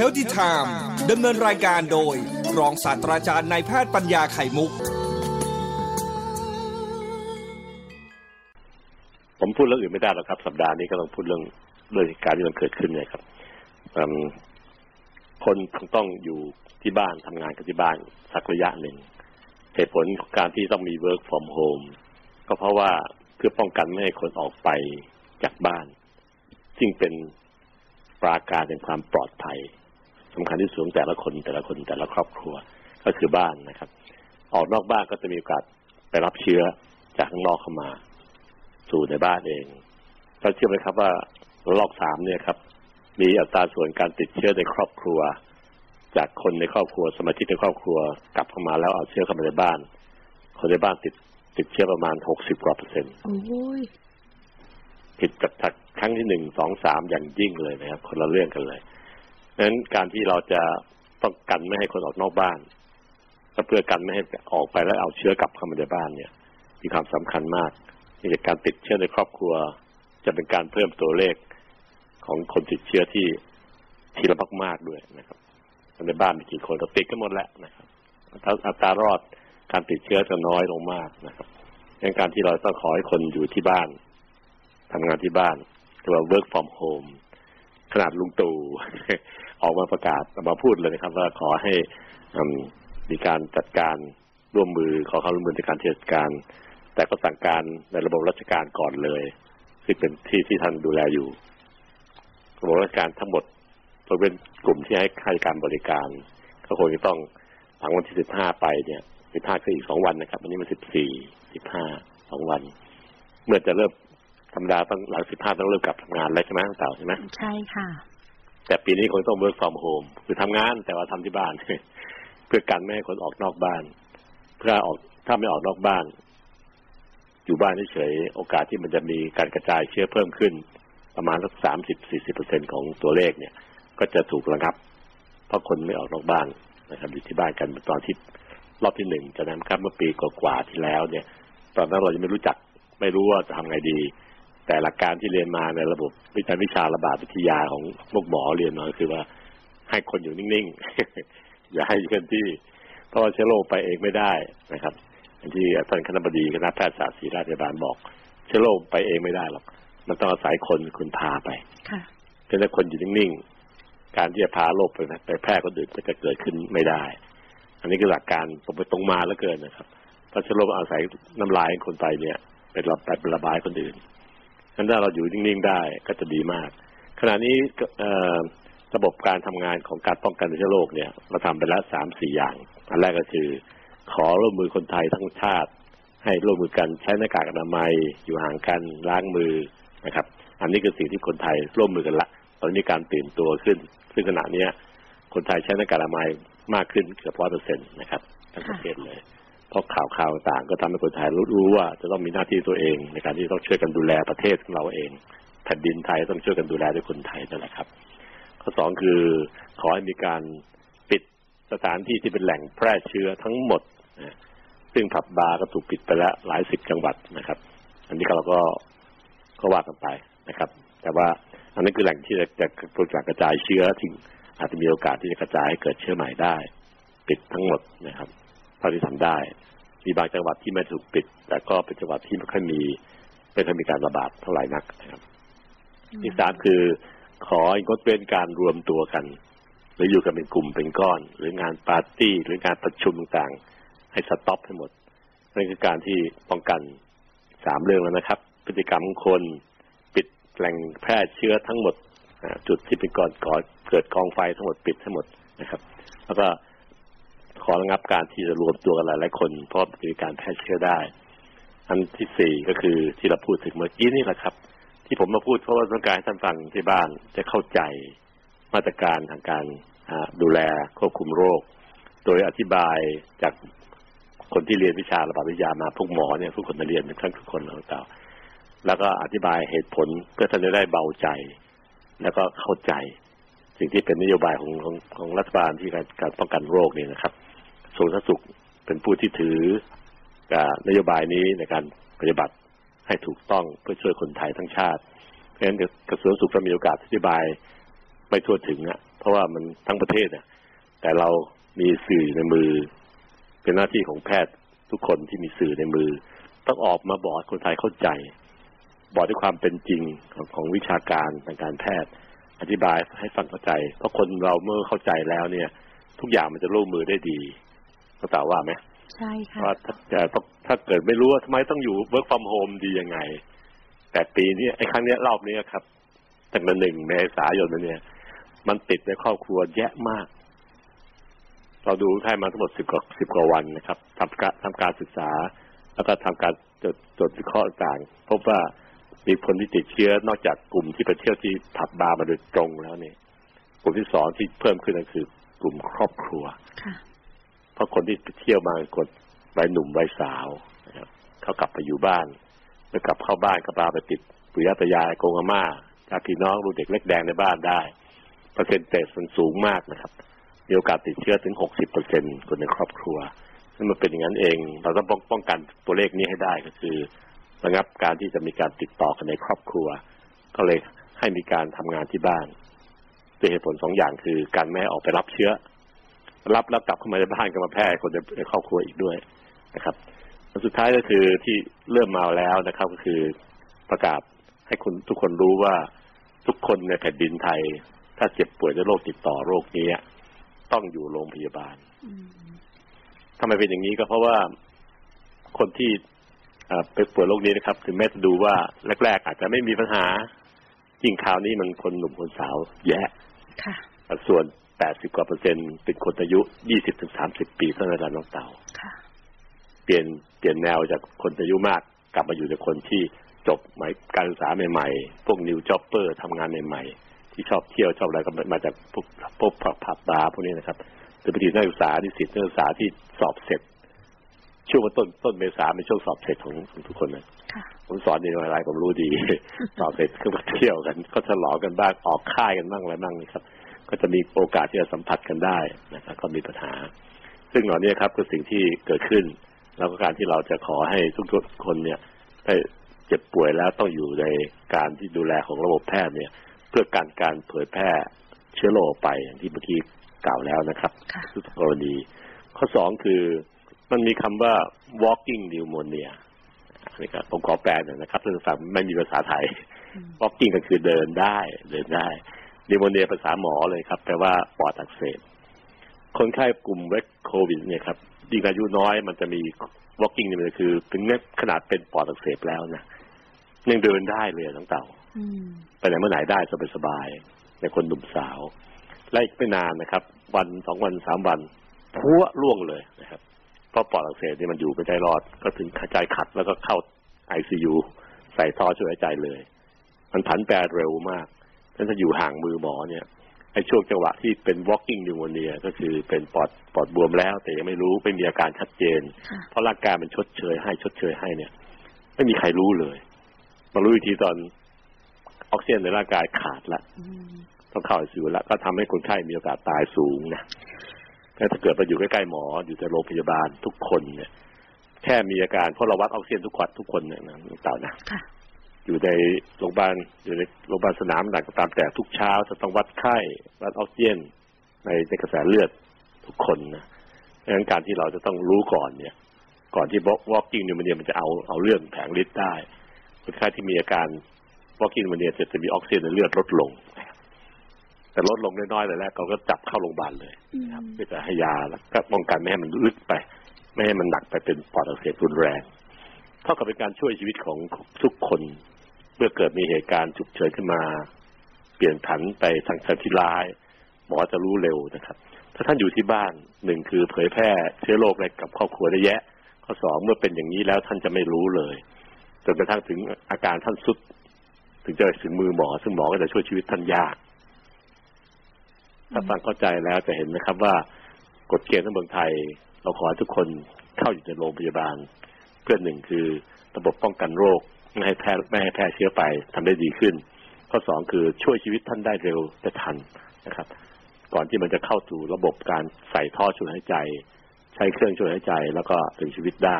Healthy Time ดำเนินรายการโดยรองศาสตราจารย์นายแพทย์ปัญญาไข่มุกผมพูดเรื่องอื่นไม่ได้หรอกครับสัปดาห์นี้ก็ต้องพูดเรื่องเหตุการณ์ที่มันเกิดขึ้นเนี่ยครับคนคงต้องอยู่ที่บ้านทำงานกันที่บ้านสักระยะหนึ่งเหตุผลของการที่ต้องมี work from home ก็เพราะว่าเพื่อป้องกันไม่ให้คนออกไปจากบ้านซึ่งเป็นปราการเป็นความปลอดภัยสำคัญที่สุดของแต่ละครอบครัวก็คือบ้านนะครับออกนอกบ้านก็จะมีโอกาสไปรับเชื้อจากข้างนอกเข้ามาสู่ในบ้านเองเราเชื่อไหมครับว่าระลอก3เนี่ยครับมีอัตราส่วนการติดเชื้อในครอบครัวจากคนในครอบครัวสมาชิกในครอบครัวกลับเข้ามาแล้วเอาเชื้อเข้ามาในบ้านคนในบ้านติดเชื้อประมาณ60%ผิดกับครั้งที่1, 2, 3อย่างยิ่งเลยนะครับคนละเรื่องกันเลยดังนั้นการที่เราจะต้องกันไม่ให้คนออกนอกบ้านและเพื่อกันไม่ให้ออกไปแล้วเอาเชื้อกลับเข้ามาในบ้านเนี่ยมีความสำคัญมากที่จากการติดเชื้อในครอบครัวจะเป็นการเพิ่มตัวเลขของคนติดเชื้อที่ทีละมากๆด้วยนะครับในบ้านมีกี่คนก็ติดกันหมดแล้วนะครับอัตรารอดการติดเชื้อจะน้อยลงมากนะครับดังนั้นการที่เราต้องขอให้คนอยู่ที่บ้านทำงานที่บ้านเรียกว่า work from home ขนาดลุงตู่ ออกมาประกาศออกมาพูดเลยนะครับว่าขอให้มีการจัดการร่วมมือขอความร่วมมือในการจัดการแต่ก็สั่งการในระบบราชการก่อนเลยซึ่งเป็นที่ท่านดูแลอยู่ระบบราชการทั้งหมดจะเป็นกลุ่มที่ให้ค่าการบริการก็คงจะต้องหลังวันที่15ไปเนี่ย15คืออีก2 วันนะครับวันนี้มัน14, 15 2 วันเมื่อจะเริ่มธรรมดาต้องหลัง15ต้องเริ่มกลับทำงานแล้วใช่ไหมตั้งแต่ใช่ไหมใช่ค่ะแต่ปีนี้คงต้อง work from home คือทำงานแต่ว่าทำที่บ้าน เพื่อกันไม่ให้คนออกนอกบ้านเพื่อออกถ้าไม่ออกนอกบ้านอยู่บ้านเฉยๆโอกาสที่มันจะมีการกระจายเชื้อเพิ่มขึ้นประมาณสัก 30-40% ของตัวเลขเนี่ยก็จะถูกระงับเพราะคนไม่ออกนอกบ้านนะครับอยู่ที่บ้านกันตอนที่รอบที่1จะนะครับเมื่อปีกว่าๆที่แล้วเนี่ยตอนนั้นเรายังไม่รู้ว่าจะทำไงดีแต่หลักการที่เรียนมาในระบบวิชาระบาดวิทยาของพวกหมอเรียนมาคือว่าให้คนอยู่นิ่งๆอย่าให้เคลื่อนที่เพราะเชื้อโรคไปเองไม่ได้นะครับที่ท่านคณบดีคณะแพทยศาสตร์ศิริราชพยาบาลบอกเชื้อโรคไปเองไม่ได้หรอกมันต้องอาศัยคนพาไปค่ะแต่ถ้าคนอยู่นิ่งๆการที่จะพาโรคไปแพร่คนอื่นก็จะเกิดขึ้นไม่ได้อันนี้คือหลักการตรงมาแล้วเกินนะครับเพราะเชื้อโรคอาศัยน้ำลายคนไปเนี่ยเป็นระบายคนอื่นงั้นถ้าเราอยู่นิ่งๆได้ก็จะดีมากขณะนี้ระบบการทำงานของการป้องกันเชื้อโรคเนี่ยเราทำไปแล้ว 3-4 อย่างอันแรกก็คือขอร่วมมือคนไทยทั้งชาติให้ร่วมมือกันใช้หน้ากากอนามัยอยู่ห่างกันล้างมือนะครับอันนี้คือสิ่งที่คนไทยร่วมมือกันละตอนนี้มีการตื่นตัวขึ้นซึ่งขณะนี้คนไทยใช้หน้ากากอนามัยมากขึ้นเกือบ 100% นะครับทั้งประเทศเลยเพราะข่าวต่างก็ทำให้คนไทยรู้ว่าจะต้องมีหน้าที่ตัวเองในการที่ต้องช่วยกันดูแลประเทศของเราเองแผ่นดินไทยต้องช่วยกันดูแลด้วยคนไทยนั่นแหละครับข้อสองคือขอให้มีการปิดสถานที่ที่เป็นแหล่งแพร่เชื้อทั้งหมดนะซึ่งผับบาร์ก็ถูกปิดไปแล้วหลายสิบจังหวัดนะครับอันนี้เราก็ว่ากันไปนะครับแต่ว่าอันนั้นคือแหล่งที่จะกระจายเชื้อที่อาจจะมีโอกาสที่จะกระจายให้เกิดเชื้อใหม่ได้ปิดทั้งหมดนะครับเท่าที่ทำได้มีบางจังหวัดที่ไม่ถูกปิดแต่ก็เป็นจังหวัดที่ไม่ค่อยมีการระบาดเท่าไหร่นักนะครับที่สามคือของดเว้นการรวมตัวกันหรืออยู่กันเป็นกลุ่มเป็นก้อนหรืองานปาร์ตี้หรืองานประชุมต่างๆให้สต็อปให้หมดนั่นคือการที่ป้องกัน3เรื่องแล้วนะครับพฤติกรรมของคนปิดแหล่งแพร่เชื้อทั้งหมดจุดที่เป็นก่อนเกิดกองไฟทั้งหมดปิดทั้งหมดนะครับแล้วก็ขอระงับการที่จะรวมตัวกันหลายๆคนเพราะมีการแพร่เชื้อได้อันที่4ก็คือที่เราพูดถึงเมื่อกี้นี่แหละครับที่ผมมาพูดเพราะว่าต้องการให้ท่านฟังที่บ้านจะเข้าใจมาตรการทางการดูแลควบคุมโรคโดยอธิบายจากคนที่เรียนวิชาระบาดวิทยามาพวกหมอเนี่ยทุกคนมาเรียนเป็นทั้งทุกคนแล้วก็อธิบายเหตุผลเพื่อท่านจะได้เบาใจแล้วก็เข้าใจสิ่งที่เป็นนโยบายของรัฐบาลที่การป้องกันโรคนี่นะครับกระทรวงสาธารณสุขเป็นผู้ที่ถือนโยบายนี้ในการปฏิบัติให้ถูกต้องเพื่อช่วยคนไทยทั้งชาติ ะฉะนั้นกระทรวงสุขเรามีโอกาสอธิบายไม่ทั่วถึงอ่ะเพราะว่ามันทั้งประเทศเนี่ยแต่เรามีสื่อในมือเป็นหน้าที่ของแพทย์ทุกคนที่มีสื่อในมือต้องออกมาบอกคนไทยเข้าใจบอกด้วยความเป็นจริงของวิชาการทางการแพทย์อธิบายให้ฟังเข้าใจเพราะคนเราเมื่อเข้าใจแล้วเนี่ยทุกอย่างมันจะร่วมมือได้ดีเข้าใจว่าไหมใช่ค่ะว่าถ้าเกิดไม่รู้ว่าทำไมต้องอยู่ work from home ดียังไงแต่ปีนี้ไอ้ครั้งนี้รอบนี้ครับตั้งแต่1 เมษายนเนี่ยมันติดในครอบครัวแยะมากเราดูไทยมาทั้งหมด10 กว่าวันนะครับทำการศึกษาแล้วก็ทำการตรวจวิเคราะห์ต่างพบว่ามีคนที่ติดเชื้อนอกจากกลุ่มที่ไปเที่ยวที่ผับบาร์มาโดยตรงแล้วนี่กลุ่มที่สองที่เพิ่มขึ้นก็คือกลุ่มครอบครัวเพราะคนที่ไปเที่ยวมาคนวัยหนุ่มวัยสาวนะครับเขากลับไปอยู่บ้านเมื่อกลับเข้าบ้านก็พาไปติดปุยตายายกงอาม่าญาติพี่น้องลูกเด็กเล็กแดงในบ้านได้เปอร์เซ็นต์มันสูงมากนะครับมีโอกาสติดเชื้อถึง 60% คนในครอบครัวนั่นมันเป็นอย่างนั้นเองเราต้องป้องกันตัวเลขนี้ให้ได้ก็คือระงับการที่จะมีการติดต่อกันในครอบครัวก็เลยให้มีการทำงานที่บ้านด้วยเหตุผล2 อย่างคือการไม่ออกไปรับเชื้อรับกลับเข้ามาในบ้านก็มาแพร่คนในครอบครัวอีกด้วยนะครับสุดท้ายก็คือที่เริ่มมาแล้วนะครับก็คือประกาศให้คุณทุกคนรู้ว่าทุกคนในแผ่นดินไทยถ้าเจ็บป่วยด้วยโรคติดต่อโรคนี้ต้องอยู่โรงพยาบาลทำไมเป็นอย่างนี้ก็เพราะว่าคนที่ไปป่วยโรคนี้นะครับถึงแม้จะดูว่าแรกๆอาจจะไม่มีปัญหาจริงคราวนี้มันคนหนุ่มคนสาวแย่ส่วน80 กว่า% เป็นคนอายุ 20-30 ปีเท่านั้นน้องเต่าเปลี่ยนแนวจากคนอายุมากกลับมาอยู่ในคนที่จบใหม่การศึกษาใหม่ๆพวกนิวจ็อบเปอร์ทำงานใหม่ๆที่ชอบเที่ยวชอบอะไรก็มาจากพวกผับบาร์พวกนี้นะครับหรือปฏินักศึกษานิสิตนักศึกษาที่สอบเสร็จช่วงต้นเมษาเป็นช่วงสอบเสร็จของทุกคนนะผมสอนในอะไรผมรู้ดีสอบเสร็จก็มาเที่ยวกันก็ฉลองกันบ้างออกค่ายกันบ้างอะไรบ้างนะครับก็จะมีโอกาสที่จะสัมผัสกันได้นะครับก็มีปัญหาซึ่งเหล่านี้ครับคือสิ่งที่เกิดขึ้นแล้วก็การที่เราจะขอให้ทุกคนเนี่ยได้เจ็บป่วยแล้วต้องอยู่ในการที่ดูแลของระบบแพทย์เนี่ยเพื่อการเผยแพร่เชื้อโรคไปอย่างที่เมื่อกี้กล่าวแล้วนะครับทุกกรณีข้อ2คือมันมีคำว่า walking pneumonia นะครับผมขอแปลหน่อยนะครับท่านผู้ฟังไม่มีภาษาไทย walking ก็คือเดินได้pneumonia ภาษาหมอเลยครับแปลว่าปอดอักเสบคนไข้กลุ่มโควิดเนี่ยครับยิ่งอายุน้อยมันจะมี walking นี่มันคือถึงขนาดเป็นปอดอักเสบแล้วนะยังเดินได้เลยทั้งเต่าไปไหนเมื่อไหร่ได้สบายๆในคนหนุ่มสาวและอีกไม่นานนะครับวัน2วัน3วันพัวล่วงเลยนะครับเพราะปอดอักเสบนี่มันอยู่ไม่ได้รอดก็ถึงหายใจขัดแล้วก็เข้า ICU ใส่ท่อช่วยหายใจเลยมันผันแปรเร็วมากถ้าอยู่ห่างมือหมอเนี่ยไอ้ช่วงจังหวะที่เป็น walking pneumonia ก็คือเป็นปอดบวมแล้วแต่ยังไม่รู้ไม่มีอาการชัดเจนเพราะร่างกายมันชดเชยให้เนี่ยไม่มีใครรู้เลยมารู้อีกทีตอนออกซิเจนในร่างกายขาดละต้องเข้า ICU ละก็ทำให้คนไข้มีโอกาสตายสูงนะถ้าเกิดไปอยู่ใกล้ๆหมออยู่ในโรงพยาบาลทุกคนเนี่ยแค่มีอาการเพราะเราวัดออกซิเจนทุกคนเนี่ยนะเต่านะอยู่ในโรงพยาบาลอยู่ในโรงพยาบาลสนามหนักก็ตามแต่ทุกเช้าจะต้องวัดไข้วัดออกซิเจนในกระแสเลือดทุกคนนะดังนั้นการที่เราจะต้องรู้ก่อนเนี่ยก่อนที่ walking pneumonia มันจะเอาเรื่องแผงฤทธิ์ได้คนไข้ที่มีอาการ walking pneumonia จะมีออกซิเจนในเลือดลดลงแต่ลดลงน้อยๆเลยแรกเราก็จับเข้าโรงพยาบาลเลยครับเพื่อจะให้ยาแล้วก็ป้องกันไม่ให้มันลึกไปไม่ให้มันหนักไปเป็นปอดอักเสบรุนแรงเท่ากับเป็นการช่วยชีวิตของทุกคนเมื่อเกิดมีเหตุการณ์ฉุกเฉินขึ้นมาเปลี่ยนผันไปทางการที่ร้ายหมอจะรู้เร็วนะครับถ้าท่านอยู่ที่บ้าน1คือเผยแพร่เชื้อโรคอะไรกับครอบครัวได้แยะข้อ2เมื่อเป็นอย่างนี้แล้วท่านจะไม่รู้เลยจนกระทั่งถึงอาการท่านสุดถึงจะถึงมือหมอซึ่งหมอก็จะช่วยชีวิตท่านยากถ้าฟังเข้าใจแล้วจะเห็นนะครับว่ากฎเกณฑ์ของเมืองไทยเราขอให้ทุกคนเข้าอยู่ในโรงพยาบาลเพื่อ1คือระบบป้องกันโรคไม่ให้แพร่เชื้อไปทำได้ดีขึ้นข้อ2คือช่วยชีวิตท่านได้เร็วและทันนะครับก่อนที่มันจะเข้าสู่ระบบการใส่ท่อช่วยหายใจใช้เครื่องช่วยหายใจแล้วก็ถึงชีวิตได้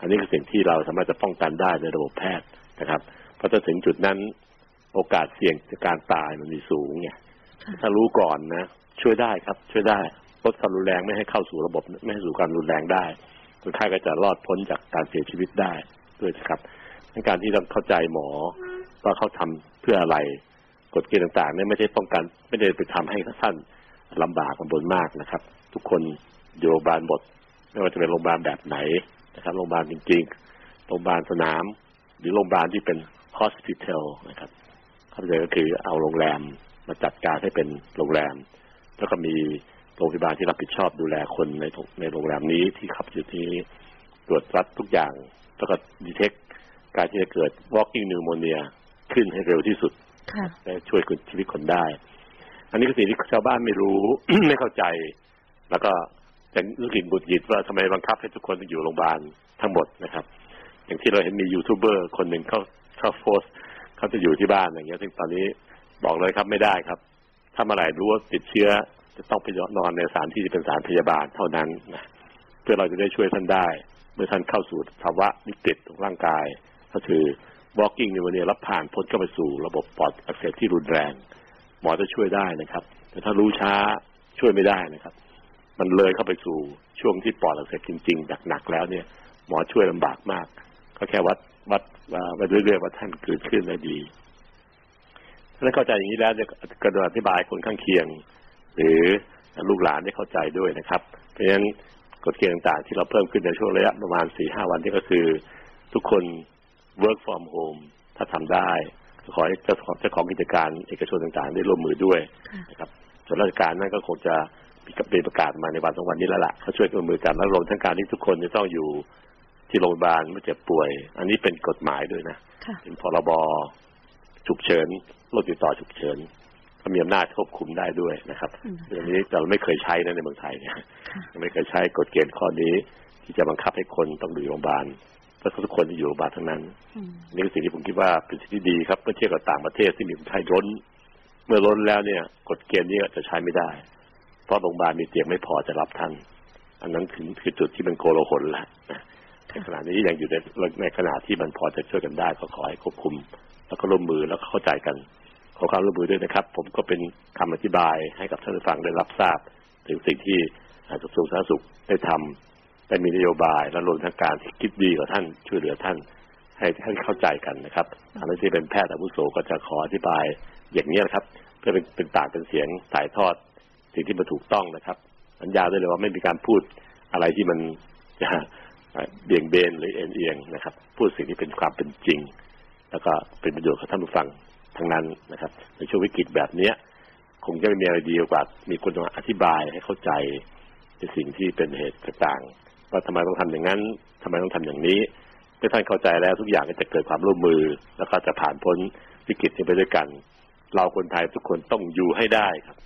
อันนี้คือสิ่งที่เราสามารถจะป้องกันได้ในระบบแพทย์นะครับพอจะถึงจุดนั้น โอกาสเสี่ยงจากการตายมันมีสูงไงถ้ารู้ก่อนนะช่วยได้ครับช่วยได้ลดความรุนแรงไม่ให้เข้าสู่ระบบไม่ให้สู่การรุนแรงได้คนไข้ก็จะรอดพ้นจากการเสียชีวิตได้ด้วยครับการที่ต้องเข้าใจหมอว่าเขาทำเพื่ออะไรกฎเกณฑ์ต่างๆเนี่ยไม่ใช่ป้องกันไม่ได้ไปทำให้ท่านลำบากลำบนมากนะครับทุกคนอยู่โรงพยาบาลหมดไม่ว่าจะเป็นโรงพยาบาลแบบไหนนะครับโรงพยาบาลจริงๆโรงพยาบาลสนามหรือโรงพยาบาลที่เป็น hospital นะครับเข้าใจก็คือเอาโรงแรมมาจัดการให้เป็นโรงแรมแล้วก็มีโรงพยาบาลที่รับผิดชอบดูแลคนในโรงแรมนี้ที่ขับอยู่ที่ตรวจรับทุกอย่างแล้วก็ดีเทคการที่จะเกิด walking pneumonia ขึ้นให้เร็วที่สุดและช่วยชีวิตคนได้อันนี้ก็สิ่งที่ชาวบ้านไม่รู้ ไม่เข้าใจแล้วก็จะรู้สึกหงุดหงิดว่าทำไมบังคับให้ทุกคนต้องอยู่โรงพยาบาลทั้งหมดนะครับอย่างที่เราเห็นมียูทูบเบอร์คนหนึ่งเขาโพสเขาจะอยู่ที่บ้านอย่างเงี้ยซึ่งตอนนี้บอกเลยครับไม่ได้ครับถ้าเมื่อไหร่รู้ว่าติดเชื้อจะต้องไปนอนในสถานที่ที่เป็นสถานพยาบาลเท่านั้นนะเพื่อเราจะได้ช่วยท่านได้เมื่อท่านเข้าสู่ภาวะวิกฤตของร่างกายก็คือ walking pneumonia รับผ่านพ้นเข้าไปสู่ระบบปอดอักเสบที่รุนแรงหมอจะช่วยได้นะครับแต่ถ้ารู้ช้าช่วยไม่ได้นะครับมันเลยเข้าไปสู่ช่วงที่ปอดอักเสบจริงๆหนักๆแล้วเนี่ยหมอช่วยลำบากมากก็แค่วัดเรื่อยๆว่าท่านเกิดขึ้นได้ดีถ้าเข้าใจอย่างนี้แล้วจะกระโดดอธิบายคนข้างเคียงหรือลูกหลานได้เข้าใจด้วยนะครับเพราะฉะนั้นกฎเกณฑ์ต่างๆที่เราเพิ่มขึ้นในช่วงระยะประมาณ 4-5 วันนี้ก็คือทุกคน work from home ถ้าทำได้ขอให้เจ้าของกิจการเอกชนต่างๆได้ร่วมมือด้วยนะครับส่วนราชการนั่นก็คงจะมีประกาศมาในวันสองวันนี้แล้วล่ะเขาช่วยร่วมมือกันและรวมทั้งการที่ทุกคนจะต้องอยู่ที่โรงพยาบาลเมื่อเจ็บป่วยอันนี้เป็นกฎหมายด้วยนะเป็นพรบฉุกเฉินโรคติดต่อฉุกเฉินมีอำนาจควบคุมได้ด้วยนะครับอันนี้เราไม่เคยใช้นะในเมืองไทยเนี่ยไม่เคยใช้กฎเกณฑ์ข้อนี้ที่จะบังคับให้คนต้องอยู่โรงพยาบาลเพราะทุกคนจะอยู่โรงพยาบาลทั้งนั้นนี่คือสิ่งที่ผมคิดว่าเป็นสิ่งที่ดีครับเมื่อเทียบกับต่างประเทศที่มีคนไข้ล้นเมื่อล้นแล้วเนี่ยกฎเกณฑ์นี้จะใช้ไม่ได้เพราะโรงพยาบาลมีเตียงไม่พอจะรับท่านอันนั้นคือจุดที่มันโกลาหลแล้วในขณะนี้ยังอยู่ในขณะที่มันพอจะช่วยกันได้ก็ขอให้ควบคุมแล้วก็ร่วมมือแล้วเข้าใจกันขอความร่วมมือด้วยนะครับผมก็เป็นคำอธิบายให้กับท่านผู้ฟังได้รับทราบถึงสิ่งที่กระทรวงสาธารณสุขได้ทำได้มีนโยบายและรวมทั้งการที่คิดดีกับท่านช่วยเหลือท่านให้ท่านเข้าใจกันนะครับทางที่เป็นแพทย์อาวุโสก็จะขออธิบายอย่างนี้นะครับเพื่อเป็นปากเป็นเสียงถ่ายทอดสิ่งที่มันถูกต้องนะครับสัญญาได้เลยว่าไม่มีการพูดอะไรที่มันจะเบี่ยงเบนหรือเอียงนะครับพูดสิ่งที่เป็นความเป็นจริงแล้วก็เป็นประโยชน์กับท่านผู้ฟังทั้งนั้นนะครับในช่วงวิกฤตแบบนี้คงจะไม่มีอะไรดีกว่ามีคนมาอธิบายให้เข้าใจในสิ่งที่เป็นเหตุต่างๆว่าทำไมต้องทำอย่างนั้นทำไมต้องทำอย่างนี้ถ้าท่านเข้าใจแล้วทุกอย่างก็จะเกิดความร่วมมือแล้วก็จะผ่านพ้นวิกฤตนี้ไปด้วยกันเราคนไทยทุกคนต้องอยู่ให้ได้ครับ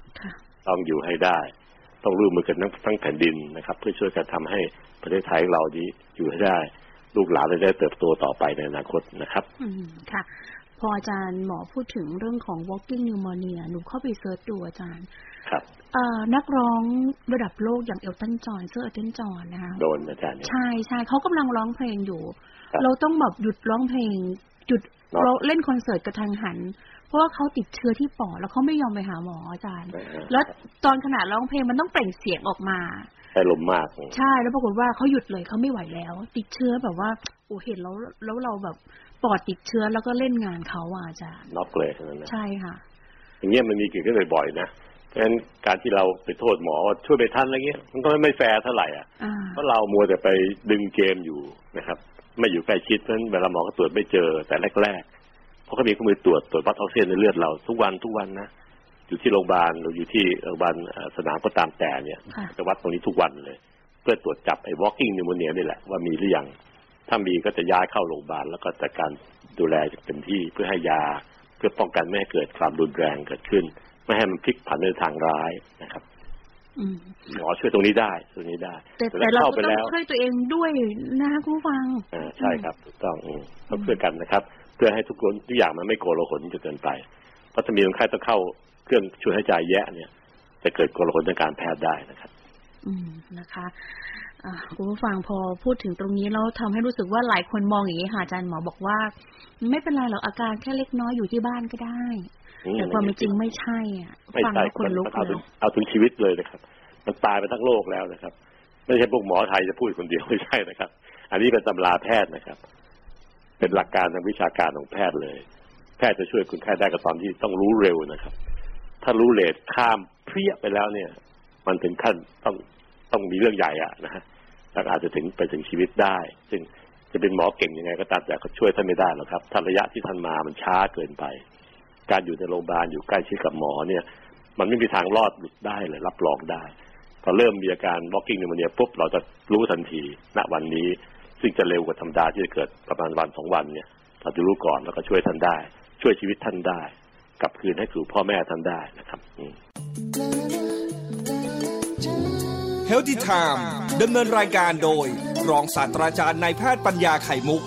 ต้องอยู่ให้ได้ต้องร่วมมือกันทั้งแผ่นดินนะครับเพื่อช่วยกันทำให้ประเทศไทยเรานี้อยู่ให้ได้ลูกหลานได้เติบโตต่อไปในอนาคตนะครับค่ะพออาจารย์หมอพูดถึงเรื่องของ walking pneumonia หนูเข้าไปเสิร์ชดูอาจารย์ครับนักร้องระดับโลกอย่างเอลตันจอห์นเซอร์เอลตันจอห์นนะคะโดนอาจารย์ใช่ใช่เขากำลังร้องเพลงอยู่เราต้องแบบหยุดร้องเพลงหยุดเราเล่นคอนเสิร์ตกระทันหันเพราะว่าเขาติดเชื้อที่ปอดแล้วเขาไม่ยอมไปหาหมออาจารย์แล้วตอนขณะร้องเพลงมันต้องเปล่งเสียงออกมาใช่ลมมากใช่แล้วปรากฏว่าเขาหยุดเลยเขาไม่ไหวแล้วติดเชื้อแบบว่าโอ้เห็นแล้วเราแบบปอดติดเชื้อแล้วก็เล่นงานเขาอาจารย์ล็อกเลยใช่ค่ะอย่างเงี้ยมันมีเกิดขึ้นบ่อยๆนะเพราะฉะนั้นการที่เราไปโทษหมอว่าช่วยไปท่านอะไรเงี้ยมันก็ไม่แฟร์เท่าไหร่อ่ะเพราะเรามัวแต่ไปดึงเกมอยู่นะครับไม่อยู่ใกล้ชิดนั้นเวลาหมอก็ตรวจไม่เจอแต่แรกๆเพราะเขามีเครื่องมือตรวจวัดออกซิเจนในเลือดเราทุกวันนะอยู่ที่โรงพยาบาลหรืออยู่ที่โรงพยาบาลสนามก็ตามแต่เนี่ยจะวัดตรงนี้ทุกวันเลยเพื่อตรวจจับไอ้ walking pneumonia นี่แหละว่ามีหรือยังถ้ามีก็จะย้ายเข้าโรงพยาบาลแล้วก็จัดการดูแลเต็มที่เพื่อให้ยาเพื่อป้องกันไม่ให้เกิดความรุนแรงเกิดขึ้นไม่ให้มันพลิกผันในทางร้ายนะครับหมอช่วยตรงนี้ได้แต่เราต้องช่วยตัวเองด้วยนะคุณฟังใช่ครับถูกต้องต้องช่วยกันนะครับเพื่อให้ทุกคนทุกอย่างมันไม่โกลาหลจนเกินไปเพราะถ้ามีคนไข้ต้องเข้าเครื่องช่วยหายใจแย่เนี่ยจะเกิดกลไกในการแพทย์ได้นะครับนะคะ คุณผู้ฟังพอพูดถึงตรงนี้เราทำให้รู้สึกว่าหลายคนมองอย่างนี้ค่ะอาจารย์หมอบอกว่าไม่เป็นไรหรอกอาการแค่เล็กน้อยอยู่ที่บ้านก็ได้แต่ความจริงไม่ใช่อ่ะฟังแล้วคนลุกเลยเอาถึงชีวิตเลยนะครับมันตายไปทั้งโลกแล้วนะครับไม่ใช่พวกหมอไทยจะพูดคนเดียวไม่ใช่นะครับอันนี้เป็นตำราแพทย์นะครับเป็นหลักการทางวิชาการของแพทย์เลยแพทย์จะช่วยคุณแพทย์ได้ก็ตอนที่ต้องรู้เร็วนะครับถ้ารู้เลทข้ามเพี้ยไปแล้วเนี่ยมันถึงขั้นต้องมีเรื่องใหญ่อ่ะนะฮะแล้วอาจจะถึงไปถึงชีวิตได้ซึ่งจะเป็นหมอเก่งยังไงก็ตามแต่ก็ช่วยท่านไม่ได้หรอกครับท่านระยะที่ท่านมามันช้าเกินไปการอยู่ในโรงพยาบาลอยู่ใกล้ชิดกับหมอเนี่ยมันไม่มีทางรอดหลุดได้เลยรับรองได้พอเริ่มมีอาการ walking pneumonia ปุ๊บเราจะรู้ทันทีณวันนี้ซึ่งจะเร็วกว่าธรรมดาที่จะเกิดประมาณวันสองวันเนี่ยเราจะรู้ก่อนแล้วก็ช่วยท่านได้ช่วยชีวิตท่านได้กลับคืนให้สู่พ่อแม่ท่านได้นะครับHealthy Time ดำเนินรายการโดยรองศาสตราจารย์นายแพทย์ปัญญาไข่มุก